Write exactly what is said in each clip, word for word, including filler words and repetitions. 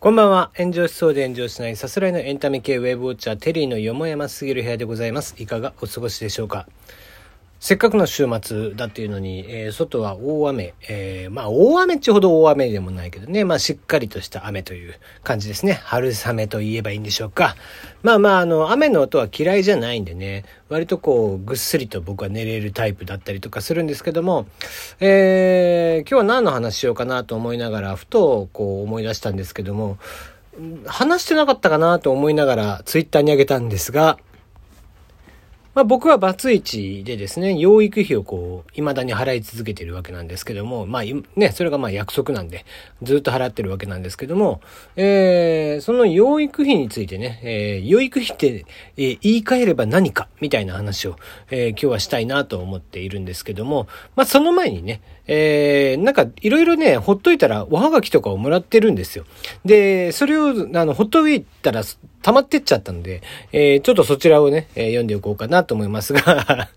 こんばんは。炎上しそうで炎上しないさすらいのエンタメ系ウェブウォッチャーテリーのよもやますぎる部屋でございます。いかがお過ごしでしょうか。せっかくの週末だっていうのに、えー、外は大雨、えー、まあ大雨っちほど大雨でもないけどね、まあしっかりとした雨という感じですね。春雨と言えばいいんでしょうか。まあまああの雨の音は嫌いじゃないんでね、割とこうぐっすりと僕は寝れるタイプだったりとかするんですけども、えー、今日は何の話しようかなと思いながらふとこう思い出したんですけども、話してなかったかなと思いながらツイッターに上げたんですが、まあ、僕はバツイチでですね、養育費をこう、未だに払い続けているわけなんですけども、まあ、ね、それがまあ約束なんで、ずっと払ってるわけなんですけども、えー、その養育費についてね、えー、養育費って、えー、言い換えれば何か、みたいな話を、えー、今日はしたいなと思っているんですけども、まあ、その前にね、えー、なんか、いろいろね、ほっといたら、おはがきとかをもらってるんですよ。で、それを、あの、ほっといたら、溜まってっちゃったので、えー、ちょっとそちらをね、えー、読んでおこうかなと思いますが、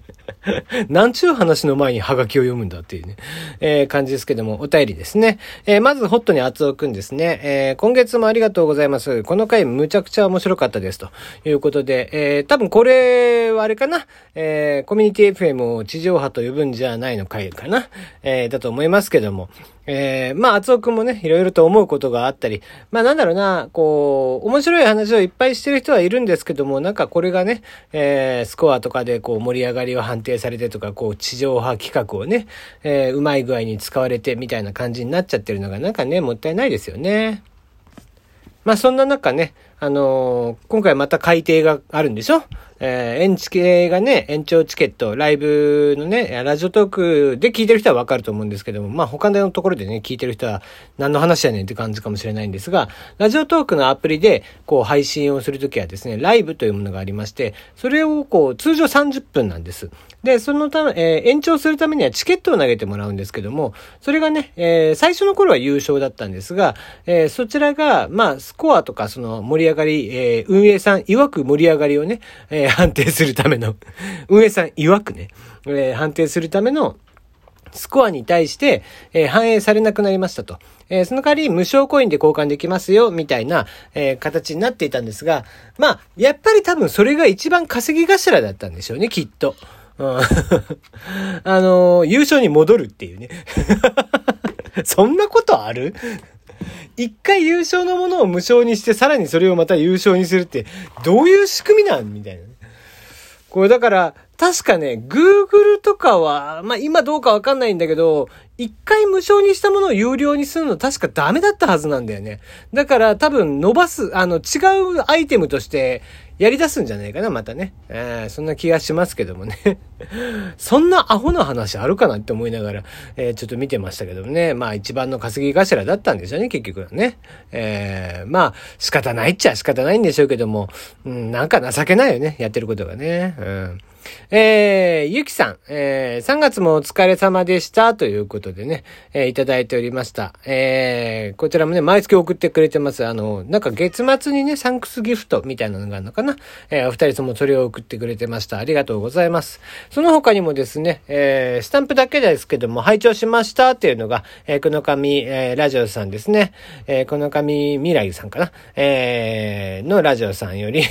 なんちゅう話の前にハガキを読むんだっていうね、えー、感じですけども、お便りですね。えー、まずホットに厚尾くんですね、えー。今月もありがとうございます。この回むちゃくちゃ面白かったですということで、えー、多分これはあれかな、えー、コミュニティ エフエム を地上波と呼ぶんじゃないの回かな、えー、だと思いますけども、えー、まあ、厚尾くんもね、いろいろと思うことがあったり、まあ、なんだろうな、こう、面白い話をいっぱいしてる人はいるんですけども、なんかこれがね、えー、スコアとかでこう盛り上がりを判定されてとか、こう、地上波企画をね、えー、うまい具合に使われてみたいな感じになっちゃってるのが、なんかね、もったいないですよね。まあ、そんな中ね、あのー、今回また改定があるんでしょ？えー、延期がね、延長チケット、ライブのね、ラジオトークで聞いてる人はわかると思うんですけども、まあ、他のところでね、聞いてる人は何の話やねんって感じかもしれないんですが、ラジオトークのアプリで、こう、配信をするときはですね、ライブというものがありまして、それをこう、通常さんじゅっぷんなんです。で、そのため、えー、延長するためにはチケットを投げてもらうんですけども、それがね、えー、最初の頃は優勝だったんですが、えー、そちらが、まあ、スコアとか、その、盛り上がり上がり、えー、運営さん曰く盛り上がりをね、えー、判定するための運営さん曰くね、えー、判定するためのスコアに対して、えー、反映されなくなりましたと、えー、その代わり無償コインで交換できますよみたいな、えー、形になっていたんですが、まあやっぱり多分それが一番稼ぎ頭だったんでしょうね、きっと。うん、あのー、優勝に戻るっていうねそんなことある？一回優勝のものを無償にして、さらにそれをまた優勝にするって、どういう仕組みなんみたいな。これだから、確かね、Google とかは、まあ今どうかわかんないんだけど、一回無償にしたものを有料にするの確かダメだったはずなんだよね。だから多分伸ばす、あの違うアイテムとしてやり出すんじゃないかな、またね。えー、そんな気がしますけどもね。そんなアホな話あるかなって思いながら、えー、ちょっと見てましたけどもね。まあ一番の稼ぎ頭だったんですよね、結局はね。えー、まあ仕方ないっちゃ仕方ないんでしょうけども、うん、なんか情けないよね、やってることがね。うんえー、ゆきさん、えー、さんがつもお疲れ様でしたということでね、えー、いただいておりました、えー、こちらもね毎月送ってくれてます。あのなんか月末にねサンクスギフトみたいなのがあるのかな、えー、お二人ともそれを送ってくれてました。ありがとうございます。その他にもですね、えー、スタンプだけですけども拝聴しましたっていうのが、えー、この神、えー、ラジオさんですね、えー、この神未来さんかな、えー、のラジオさんより、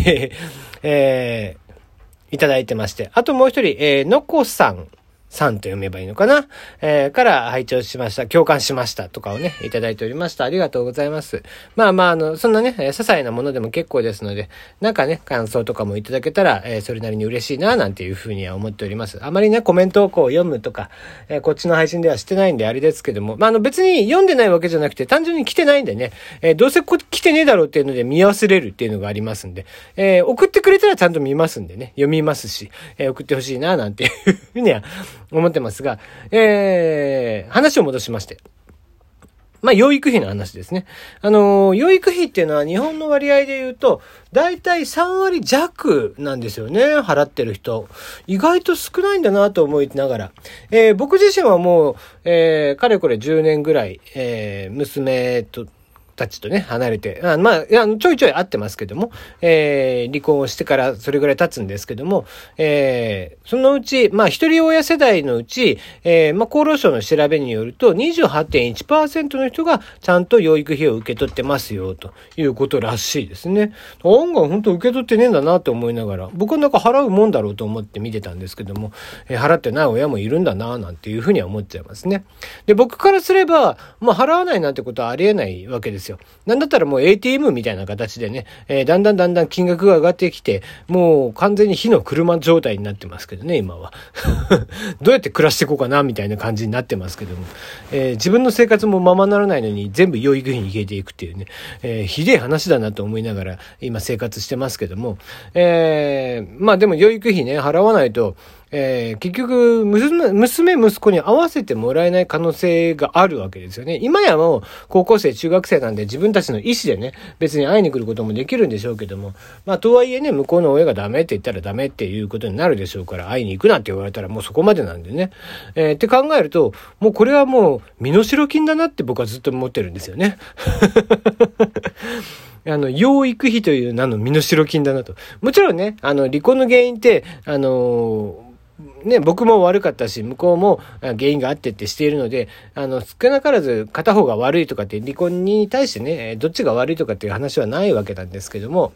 えーいただいてまして。あともう一人、えー、のこさん、さんと読めばいいのかな、えー、から拝聴しました。共感しましたとかをね、いただいておりました。ありがとうございます。まあまあ、あの、そんなね、些細なものでも結構ですので、なんかね、感想とかもいただけたら、えー、それなりに嬉しいな、なんていうふうには思っております。あまりね、コメントをこう読むとか、えー、こっちの配信ではしてないんであれですけども、まあ、あの別に読んでないわけじゃなくて、単純に来てないんでね、えー、どうせこ来てねえだろうっていうので見忘れるっていうのがありますんで、えー、送ってくれたらちゃんと見ますんでね、読みますし、えー、送ってほしいな、なんていうふうには、思ってますが、えー、話を戻しまして。まあ、養育費の話ですね。あのー、養育費っていうのは日本の割合で言うと、だいたいさんわり弱なんですよね、払ってる人。意外と少ないんだなと思いながら。えー、僕自身はもう、えー、かれこれじゅうねんぐらい、えー、娘と、たちとね、離れて、あまあ、ちょいちょい会ってますけども、えー、離婚をしてからそれぐらい経つんですけども、えー、そのうち、まあ、一人親世代のうち、えー、まあ、厚労省の調べによると、にじゅうはちてんいちパーセント の人がちゃんと養育費を受け取ってますよ、ということらしいですね。案外本当受け取ってねえんだなと思いながら、僕はなんか払うもんだろうと思って見てたんですけども、えー、払ってない親もいるんだな、なんていうふうには思っちゃいますね。で、僕からすれば、まあ、払わないなんてことはありえないわけです。なんだったらもう エーティーエム みたいな形でね、えー、だんだんだんだん金額が上がってきて、もう完全に火の車状態になってますけどね、今は。どうやって暮らしていこうかなみたいな感じになってますけども、えー、自分の生活もままならないのに全部養育費に消えていくっていうね、えー、ひでえ話だなと思いながら今生活してますけども、えー、まあでも養育費ね、払わないと、えー、結局娘、娘、息子に合わせてもらえない可能性があるわけですよね。今やもう高校生、中学生なんで自分たちの意思でね、別に会いに来ることもできるんでしょうけども、まあとはいえね、向こうの親がダメって言ったらダメっていうことになるでしょうから、会いに行くなんて言われたらもうそこまでなんでね。えー、って考えると、もうこれはもう身代金だなって僕はずっと思ってるんですよね。あの、養育費という名の身代金だなと。もちろんね、あの、離婚の原因って、あのー、ね、僕も悪かったし、向こうも原因があってってしているので、あの、少なからず片方が悪いとかって、離婚に対してね、どっちが悪いとかっていう話はないわけなんですけども、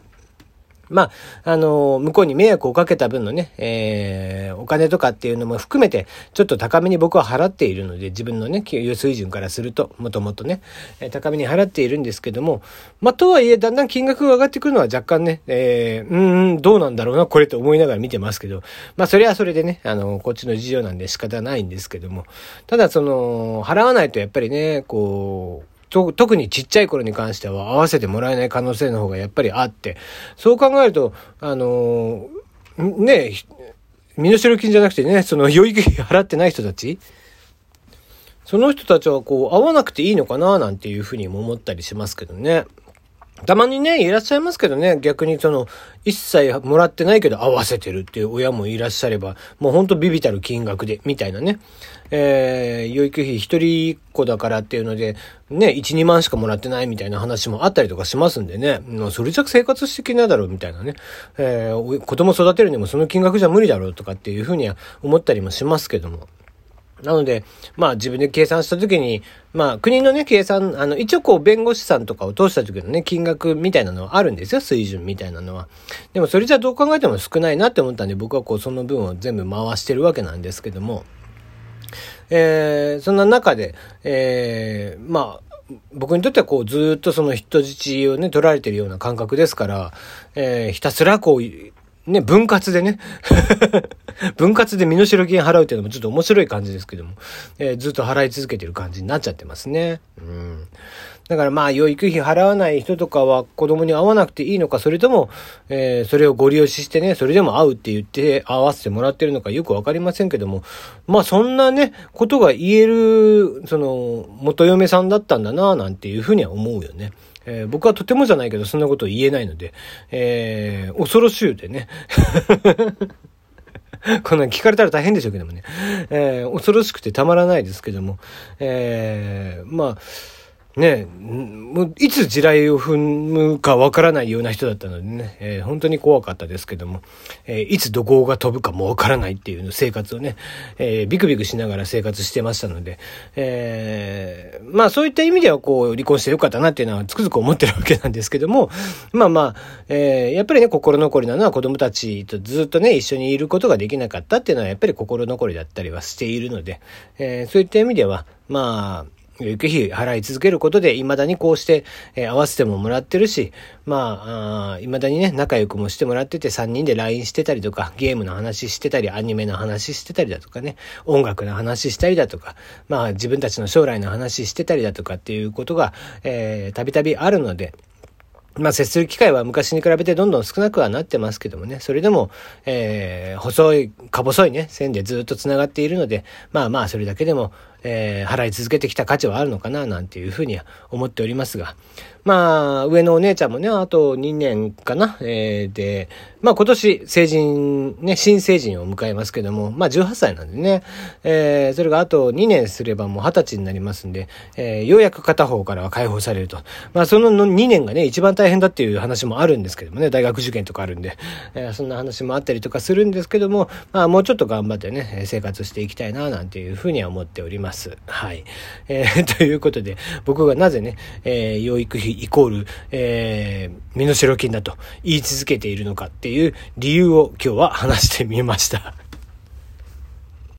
まあ、あの、向こうに迷惑をかけた分のね、えー、お金とかっていうのも含めて、ちょっと高めに僕は払っているので、自分のね、給与水準からすると、もともとね、えー、高めに払っているんですけども、まあ、とはいえ、だんだん金額が上がってくるのは若干ね、えー、うーん、どうなんだろうな、これと思いながら見てますけど、まあ、それはそれでね、あの、こっちの事情なんで仕方ないんですけども、ただ、その、払わないとやっぱりね、こう、と特にちっちゃい頃に関しては合わせてもらえない可能性の方がやっぱりあって、そう考えると、あのー、ねえ、身代金じゃなくてね、その養育費払ってない人たち、その人たちはこう、会わなくていいのかななんていうふうにも思ったりしますけどね。たまにね、いらっしゃいますけどね、逆にその、一切もらってないけど合わせてるっていう親もいらっしゃれば、もうほんとビビたる金額で、みたいなね。えー、養育費一人っ子だからっていうので、ね、一、二万しかもらってないみたいな話もあったりとかしますんでね、もうそれじゃ生活していけないだろうみたいなね。えー、子供育てるにもその金額じゃ無理だろうとかっていうふうには思ったりもしますけども。なので、まあ自分で計算したときに、まあ国のね、計算、あの、一応こう弁護士さんとかを通した時のね、金額みたいなのはあるんですよ、水準みたいなのは。でもそれじゃどう考えても少ないなって思ったんで、僕はこうその分を全部回してるわけなんですけども、えー、そんな中で、えー、まあ、僕にとってはこうずっとその人質をね、取られてるような感覚ですから、えー、ひたすらこう、ね、分割でね。分割で身代金払うっていうのもちょっと面白い感じですけども、えー、ずっと払い続けてる感じになっちゃってますね。うん。だからまあ、養育費払わない人とかは子供に会わなくていいのか、それとも、えー、それをご利用ししてね、それでも会うって言って会わせてもらってるのかよくわかりませんけども、まあそんなね、ことが言える、その、元嫁さんだったんだなぁなんていうふうには思うよね。えー、僕はとてもじゃないけど、そんなことを言えないので、えー、恐ろしゅうでね。こんな聞かれたら大変でしょうけどもね。えー、恐ろしくてたまらないですけども。えー、まあ、ねえ、いつ地雷を踏むかわからないような人だったのでね、えー、本当に怖かったですけども、えー、いつ怒号が飛ぶかもわからないっていうの生活をね、えー、ビクビクしながら生活してましたので、えー、まあそういった意味ではこう離婚してよかったなっていうのはつくづく思ってるわけなんですけども、まあまあ、えー、やっぱりね、心残りなのは子供たちとずっとね、一緒にいることができなかったっていうのはやっぱり心残りだったりはしているので、えー、そういった意味では、まあ、養育費払い続けることで未だにこうして、えー、合わせてももらってるし、まあ、あ未だにね、仲良くもしてもらってて、さんにんで ライン してたりとか、ゲームの話してたり、アニメの話してたりだとかね、音楽の話したりだとか、まあ自分たちの将来の話してたりだとかっていうことが、えー、たびたびあるので、まあ接する機会は昔に比べてどんどん少なくはなってますけどもね、それでも、えー、細い、か細いね、線でずっと繋がっているので、まあまあそれだけでも、えー、払い続けてきた価値はあるのかななんていうふうに思っておりますが、まあ上のお姉ちゃんもね、あとにねんかな、えー、でまあ今年成人ね、新成人を迎えますけども、まあじゅうはっさいなんでね、えー、それがあとにねんすればもうはたちになりますんで、えー、ようやく片方からは解放されると、まあそのにねんがね一番大変だっていう話もあるんですけどもね、大学受験とかあるんで、えー、そんな話もあったりとかするんですけども、まあもうちょっと頑張ってね生活していきたいななんていうふうには思っております。はい、えー、ということで僕がなぜね、えー、養育費イコール、えー、身代金だと言い続けているのかっていう理由を今日は話してみました。